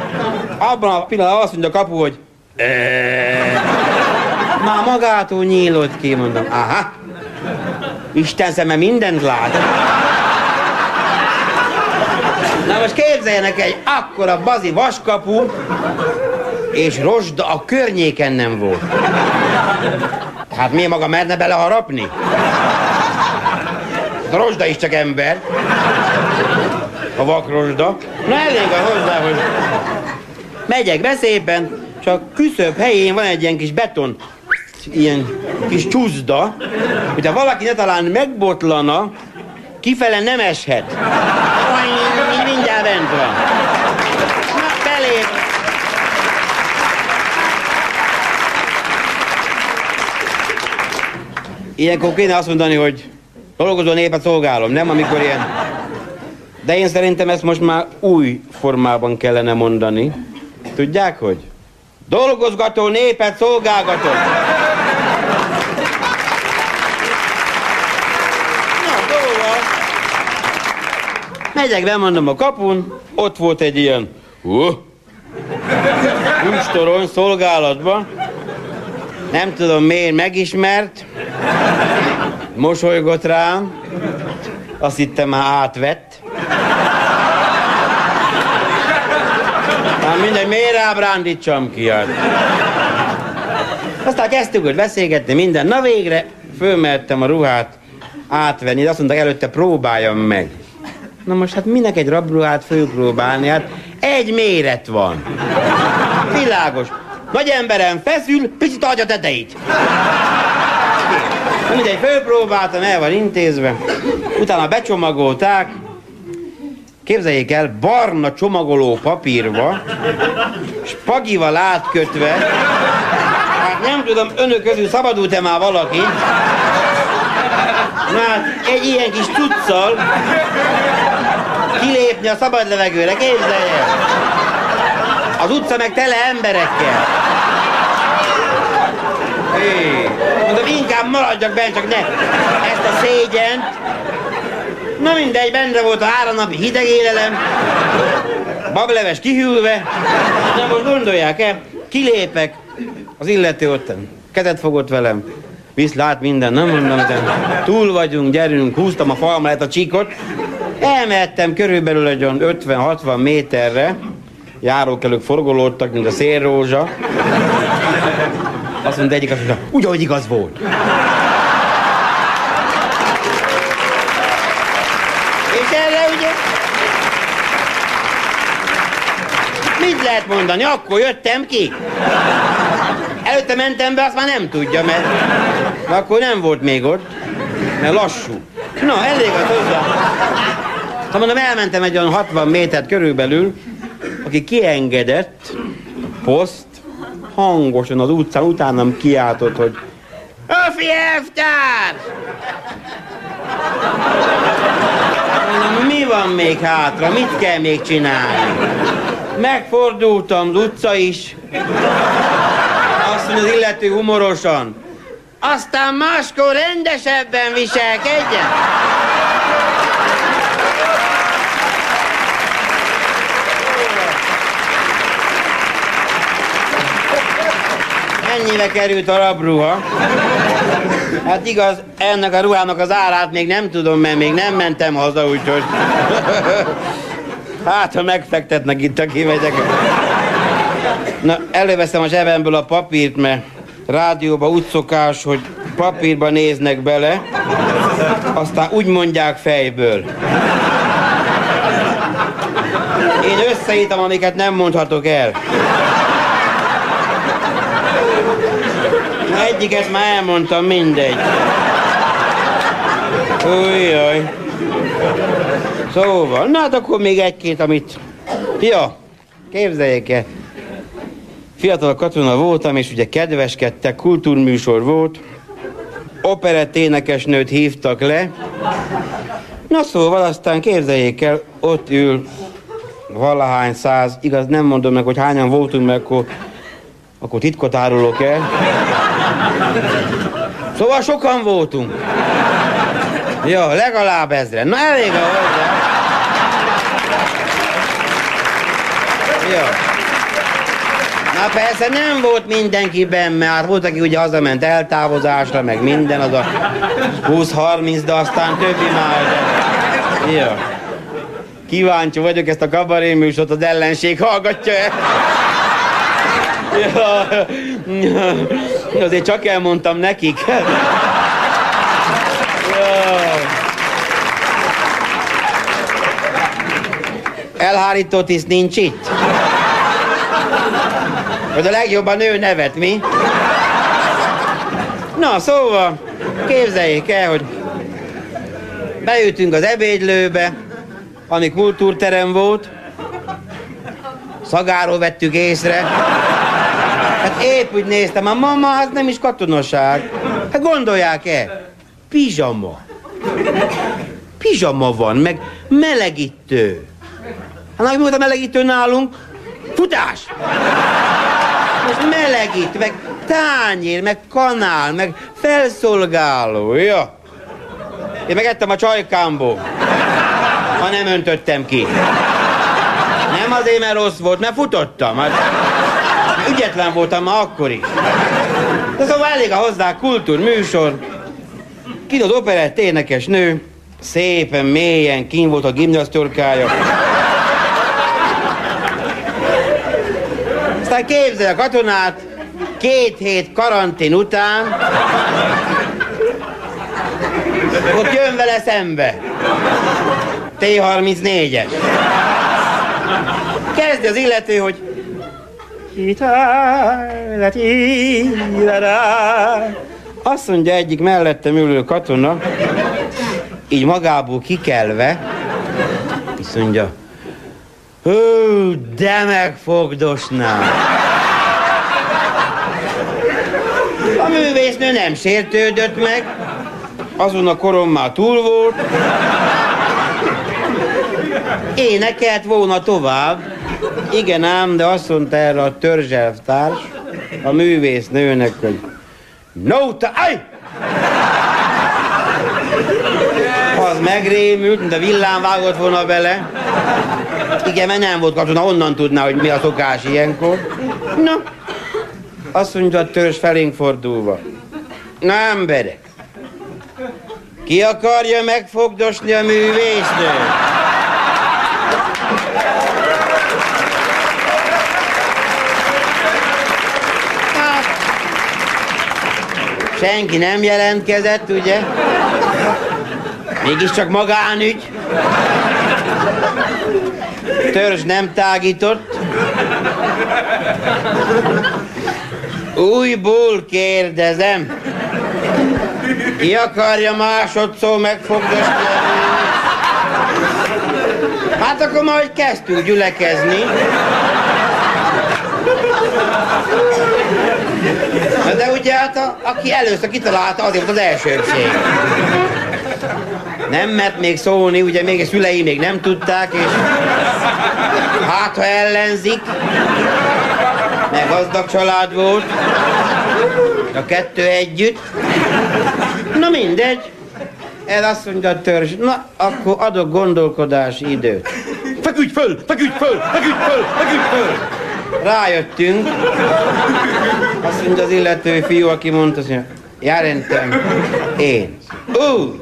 Abban a pillanatban azt mondja a kapu, hogy már magától nyílott ki, mondom, aha, Isten szeme mindent lát. Na most képzeljenek egy akkora bazi vaskapu, és rozsda a környéken nem volt. Hát mi maga merne beleharapni? A rozsda is csak ember. A vakrozsda. Na elég a rozsda, hogy megyek be szépen, csak küszöbb helyén van egy ilyen kis beton, ilyen kis csúszda, hogyha valaki ne talán megbotlana, kifele nem eshet. Így mindjárt bent van. Na, belép. Ilyenkor kéne azt mondani, hogy dolgozó népet szolgálom, nem? Amikor ilyen... De én szerintem ezt most már új formában kellene mondani. Tudják, hogy? Dolgozgató népet szolgálgatom. Megyek, bemondom a kapun, ott volt egy ilyen kulcstorony szolgálatban. Nem tudom miért megismert, mosolygott rám, azt hittem már átvett. Hát mindegy, miért ábrándítsam ki? Hát. Aztán kezdtük ott beszélgetni minden, na végre fölmertem a ruhát átvenni, de azt mondták előtte próbáljam meg. Na most hát minek egy rabruhát fölpróbálni, hát egy méret van. Világos. Nagy emberem feszül, picit adja tetejét. Mindegy, fölpróbáltam, el van intézve. Utána becsomagolták. Képzeljék el, barna csomagoló papírba, spagival átkötve. Hát nem tudom, önök közül szabadult-e már valaki? Hát egy ilyen kis cuccal kilépni a szabad levegőre, képzelj el! Az utca meg tele emberekkel. Hé, mondom, inkább maradjak benne, csak ne ezt a szégyent. Na mindegy, benne volt a három napi hideg élelem, bableves kihűlve. Na most gondolják-e, kilépek, az illető ott kezet fogott velem. Viszlát minden, nem mondom, de túl vagyunk, gyerünk, húztam a falma a csíkot. Elmehettem körülbelül egy olyan ötven-hatvan méterre. Járókelők forgolódtak, mint a szélrózsa. Azt mondta egyik, azt mondta, úgy, ahogy igaz volt. És erre ugye... Mit lehet mondani? Akkor jöttem ki. Előtte mentem be, azt már nem tudja, mert... De akkor nem volt még ott, mert lassú. Na, elég az hozzá. Ha mondom, elmentem egy olyan hatvan métert körülbelül, aki kiengedett, poszt, hangosan az utcán, utánam kiáltott, hogy Öfi Eftár! Mondom, mi van még hátra? Mit kell még csinálni? Megfordultam, az utca is. Azt mondja az illető humorosan. Aztán máskor rendesebben viselkedjen. Ennyibe került a rabruha. Hát igaz, ennek a ruhának az árát még nem tudom, mert még nem mentem haza, úgyhogy... Hát, ha megfektetnek itt, aki megyek. Na, előveszem a zsebemből a papírt, mert... Rádióban úgy szokás, hogy papírba néznek bele, aztán úgy mondják fejből. Én tiszteljétem, amiket nem mondhatok el. Egyiket már elmondtam, mindegy. Újjaj. Szóval, na hát akkor még egy-két, amit... Fia, képzeljék el. Fiatal katona voltam, és ugye kedveskedtek, kultúrműsor volt. Operett énekesnőt hívtak le. Na szóval aztán képzeljék el, ott ül valahány száz, igaz, nem mondom meg, hogy hányan voltunk, mert akkor, akkor titkot árulok el. Szóval sokan voltunk. Jó, legalább ezre. Na elég a hozzá. Jó. Na persze nem volt mindenki benne, hát volt, aki ugye hazament eltávozásra, meg minden, az a húsz-harminc, de aztán többi már. Jó. Kíváncsi vagyok, ezt a kabaré műsort az ellenség hallgatja el. Jó. Azért csak elmondtam nekik. Elhárító tiszt nincs itt. Az a legjobban ő nevet, mi? Na, szóval, képzeljék el, hogy beütünk az ebédlőbe, ami kultúrterem volt. Szagáról vettük észre. Hát épp úgy néztem, a mama, az nem is katonaság. Hát gondolják el, pizsama. Pizsama van, meg melegítő. Hát nagy volt a melegítő nálunk, futás! Most melegít, meg tányér, meg kanál, meg felszolgáló, ja. Én megettem a csajkámból, ha nem öntöttem ki. Nem azért, mert rossz volt, mert futottam, hát ügyetlen voltam már akkor is. De szóval elég a hozzá kultúrműsor, kint az operett énekes nő, szépen mélyen kín volt a gimnasztorkája. Aztán képzelj a katonát, két hét karantén után, ott jön vele szembe. té harmincnégyes. Kezdi az illető, hogy... Azt mondja egyik mellettem ülő katona, így magából kikelve, azt mondja, hú, de megfogdosnám! A művésznő nem sértődött meg, azon a korom már túl volt. Énekelt volna tovább. Igen ám, de azt mondta erre a törzselvtárs, a művésznőnek, hogy no, te, aj! Az megrémült, mint a villám vágott volna bele. Igen, mert nem volt katona, onnan tudná, hogy mi a szokás ilyenkor. Na, azt mondja a törzs felénk fordulva. Na, emberek, ki akarja megfogdosni a művésznőt? Hát, senki nem jelentkezett, ugye? Mégiscsak magánügy. Törzs nem tágított. Újból kérdezem. Ki akarja másodszor megfogdosni? Hát akkor majd kezdtünk gyülekezni. De ugye hát a, aki először kitalálta, azért volt az elsőbség. Nem mert még szólni, ugye még a szülei még nem tudták, és hát, ha ellenzik, meg gazdag család volt, a kettő együtt. Na mindegy, ez azt mondja a törzs, na akkor adok gondolkodási időt. Feküdj föl, feküdj föl, feküdj föl, feküdj föl! Rájöttünk, azt mondja az illető fiú, aki mondta, azt mondja, jelentem én. Úgy!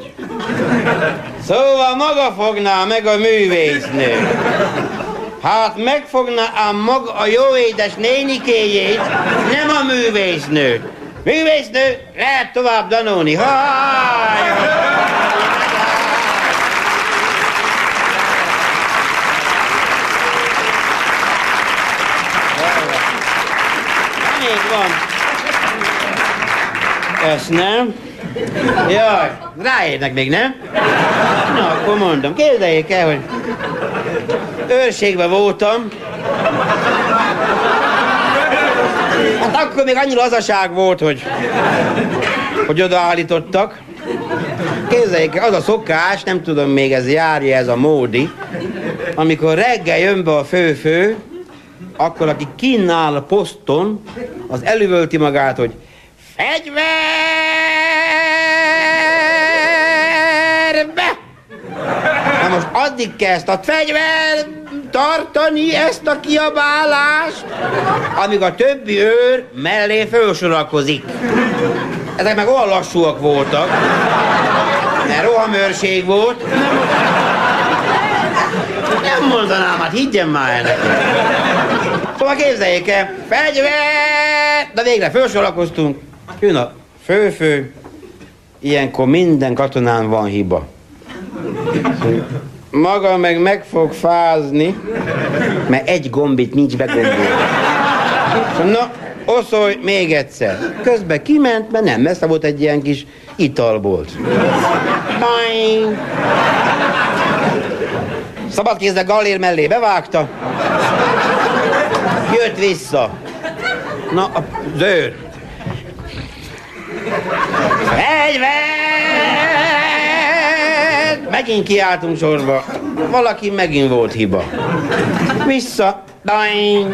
Szóval maga fogná meg a művésznő. Hát megfogná ám maga a jó édes nénikéjét, nem a művésznőt. Művésznő, lehet tovább danulni. Háj! van. Ezt nem. Jaj, ráérnek még, nem? Na, akkor mondom, képzeljék el, hogy őrségben voltam. Hát akkor még annyi lazaság volt, hogy, hogy odaállítottak. Képzeljék el, az a szokás, nem tudom még ez járja, ez a módi, amikor reggel jön be a főfő, akkor aki kinn áll a poszton, az elüvölti magát, hogy fegyverbe! Na most addig kell ezt a fegyver tartani, ezt a kiabálást, amíg a többi őr mellé fölsorakozik. Ezek meg olyan lassúak voltak, mert rohamőrség volt. Nem mondanám, hát higgyen már el nekem. Szóval képzeljék el, fegyver! De végre felsorakoztunk. Jön a főfő, ilyenkor minden katonán van hiba. Maga meg meg fog fázni, mert egy gombit nincs begombolva. Na, oszolj még egyszer. Közben kiment, mert nem messze volt egy ilyen kis italbolt. Bájj! Szabadkézzel gallér mellé bevágta, jött vissza. Na, a zőr. Fegyver! Megint kiálltunk sorba. Valaki megint volt hiba. Vissza. Dain.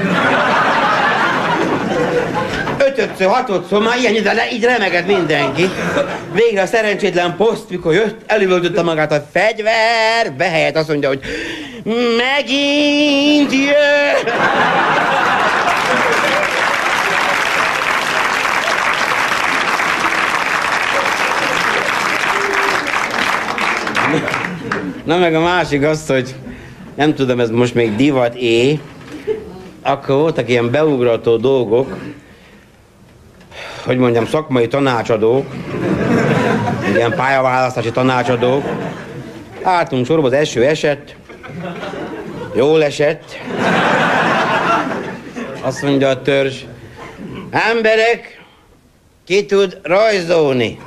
Ötödször, hatodszor, már ilyen ide, így remegett mindenki. Végre a szerencsétlen poszt, mikor jött, elüvöltötte magát a fegyver, behelyett azt mondja, hogy megint jön! Na meg a másik az, hogy nem tudom, ez most még divat-é, akkor voltak ilyen beugrató dolgok, hogy mondjam, szakmai tanácsadók, ilyen pályaválasztási tanácsadók. Álltunk sorba, az eső esett, jól esett. Azt mondja a törzs, emberek, ki tud rajzolni?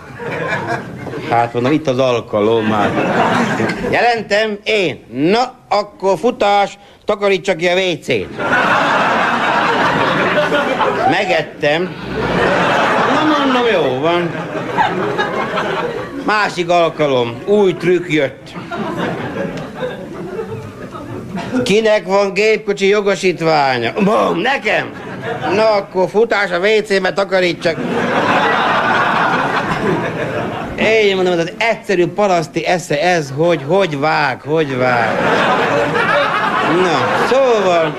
Hát mondom, itt az alkalom már. Jelentem én. Na, akkor futás, takarítsa ki a vécét. Megettem. Na, mondom, jó van. Másik alkalom, új trükk jött. Kinek van gépkocsi jogosítványa? Bom, nekem. Na, akkor futás a vécébe, takarítsak. Én mondom, az egyszerű paraszti esze ez, hogy hogy vág, hogy vág. Na, szóval,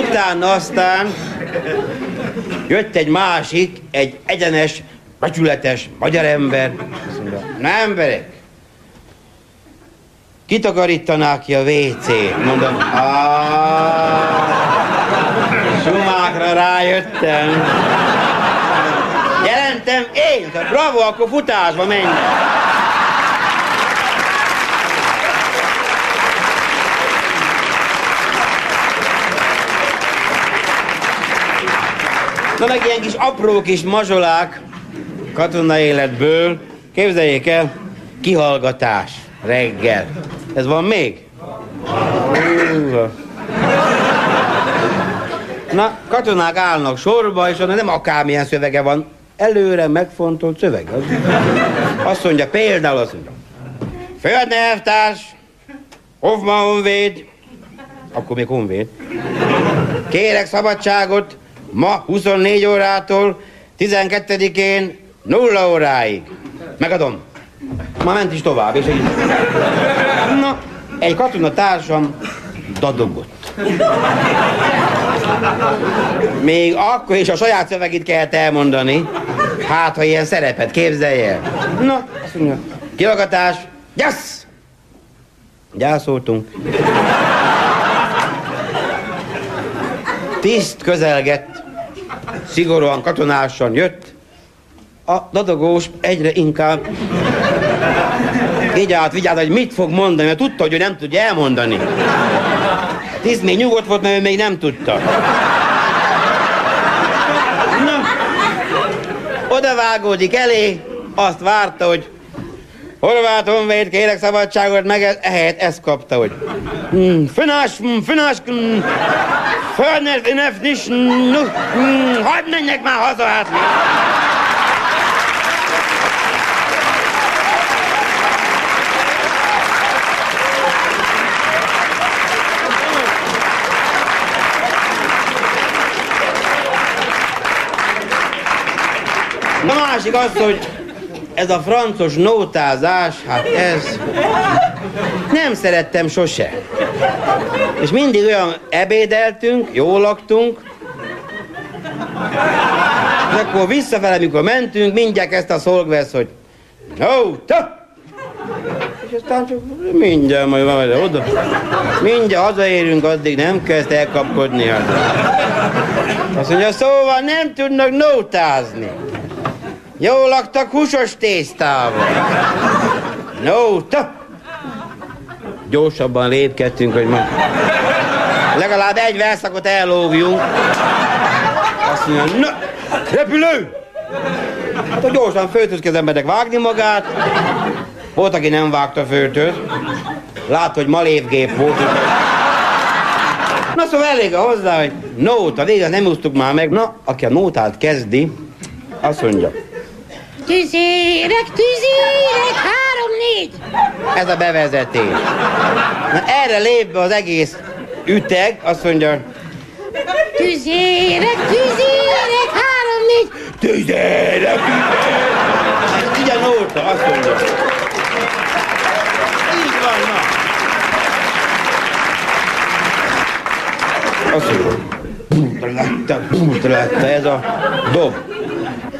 utána aztán jött egy másik, egy egyenes, becsületes magyar ember. Azt mondja, na emberek, kitakarítanák ki a vécét? Mondom, sumákra rájöttem. Jelentem én, tehát bravo, akkor futásba menjen. Na meg ilyen kis apró kis mazsolák katona életből, képzeljék el, kihallgatás reggel. Ez van még? Na, katonák állnak sorba, és onnan nem akármilyen szövege van. Előre megfontolt szöveg. Az. Azt mondja, például azt mondja, földnevtárs, Hoffman honvéd, akkor még honvéd, kérek szabadságot ma huszonnégy órától tizenkettedikén nulla óráig. Megadom. Ma ment is tovább, és így. Na, egy katonatársam dadogott. Még akkor is a saját szövegét kellett elmondani. Hát, ha ilyen szerepet képzelj el. Na, azt mondja, kihallgatás, gyász! Gyászoltunk. Tiszt közelgett, szigorúan, katonásan jött. A dadogós egyre inkább így állt, vigyázz, hogy mit fog mondani, mert tudta, hogy ő nem tudja elmondani. Tiszt még nyugodt volt, mert ő még nem tudta. Na, odavágódik elé, azt várta, hogy Horváth Honvéd, kérek szabadságot, meg ehelyett ezt kapta, hogy Fönös, fönös, fölnös, nöfnis, hadd menjek már haza át! A másik az, hogy ez a francos nótázás, hát ez... Nem szerettem sose. És mindig olyan ebédeltünk, jól laktunk. És akkor visszafele, amikor mentünk, mindjárt ezt a szolgvesz, hogy... Nóta! És aztán csak mindjárt majd van oda. Mindjárt hazaérünk, addig nem kezd elkapkodni. Hát. Azt mondja, szóval nem tudnak nótázni. Jól laktak húsos tésztával. Nóta! Gyorsabban lépkedtünk, hogy ma... legalább egy verszakot ellógjunk. Azt mondja, na, repülő! Hát, hogy gyorsan főtöz kezd embernek vágni magát. Volt, aki nem vágta főtöz. Lát, hogy ma lépgép volt. Na, szóval elég hozzá, hogy nóta, végre nem úsztuk már meg. Na, aki a nótát kezdi, azt mondja. Tüzérek, tüzérek, három, négy! Ez a bevezetés. Na erre lép be az egész üteg, azt mondja... Tüzérek, tüzérek, három, négy! Tüzérek, tüzérek! Így a nóta, azt mondja. Így van, na! Azt mondja. Búrlátta, búrlátta, ez a dob.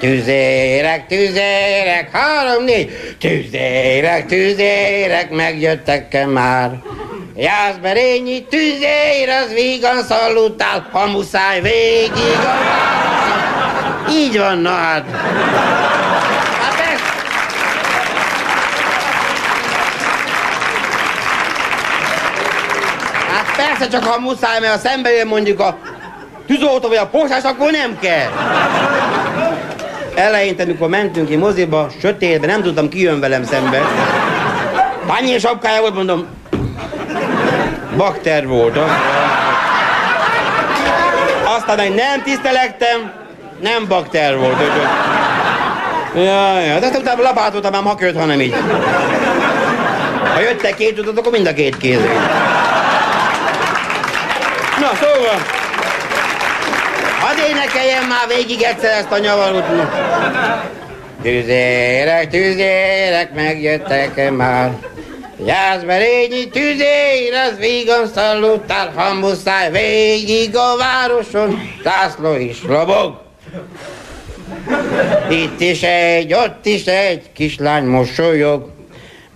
Tüzérek, tüzérek, három, négy, tüzérek, tüzérek, megjöttek-e már? Jászberényi tüzér, az vígan szalutál, ha muszáj végig a válaszol. Így van, na hát. Hát ez... Hát persze csak ha muszáj, mert ha szembe jön mondjuk a tűzoltó vagy a postás, akkor nem kell. Eleinte, amikor mentünk ki moziba, sötétbe, nem tudtam, ki jön velem szembe. Pannyi sapkája volt, mondom. Bakter volt. Aztán meg nem tisztelektem, nem bakter volt. Jaj, jaj, de aztán utána lapátoltam ám, ha költ, hanem így. Ha jöttek két utat, akkor mind a két kézre. Na, szóval. Hadd énekeljen már végig egyszer ezt a nyavarót. Tüzérek, tüzérek, megjöttek-e már? Jászberényi tüzér, az vígan szalutál, ha muszáj végig a városon, zászló is lobog. Itt is egy, ott is egy, kislány mosolyog.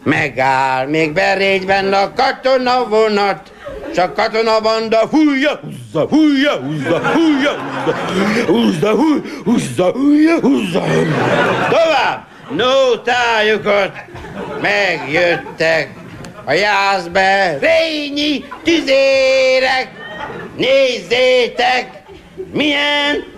Megáll még Berégyben a katonavonat, csak katonabanda hújja, húzza, hújja, húzza, hújja, húzza, húzza, húj, húzza, hújja, húzza. Tovább! Nótájukat megjöttek a jászberényi tüzérek. Nézzétek, milyen...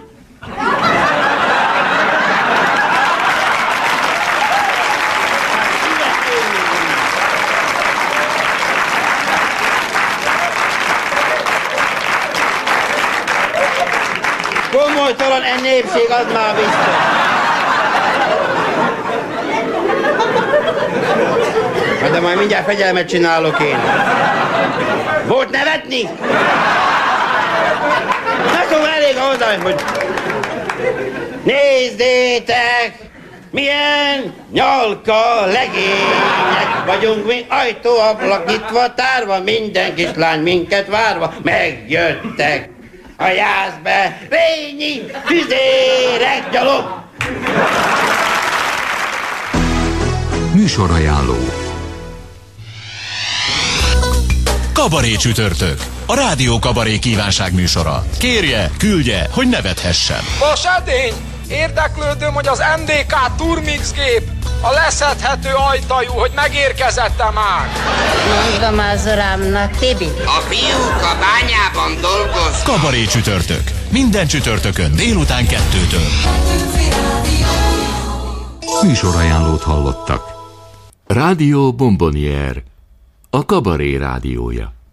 Komolytalan e népség, az már biztos. Hát de majd mindjárt fegyelmet csinálok én. Volt nevetni? Na szóval elég hozzá, hogy... Nézzétek, milyen nyalka legények vagyunk mi, ajtóablak nyitva tárva, minden kislány minket várva, megjöttek. A jászberényi tüzérek gyalog! Műsorajánló. Kabarécsütörtök. A Rádió Kabaré kívánság műsora. Kérje, küldje, hogy nevethessen. Vasadény! Érdeklődöm, hogy az em dé ká Turmix gép a leszedhető ajtajú, hogy megérkezette már. Mondom az uramnak, Tibi. A fiúk a bányában dolgoznak. Kabaré csütörtök. Minden csütörtökön délután kettőtől. Műsorajánlót hallottak. Rádió Bombonier, a kabaré rádiója.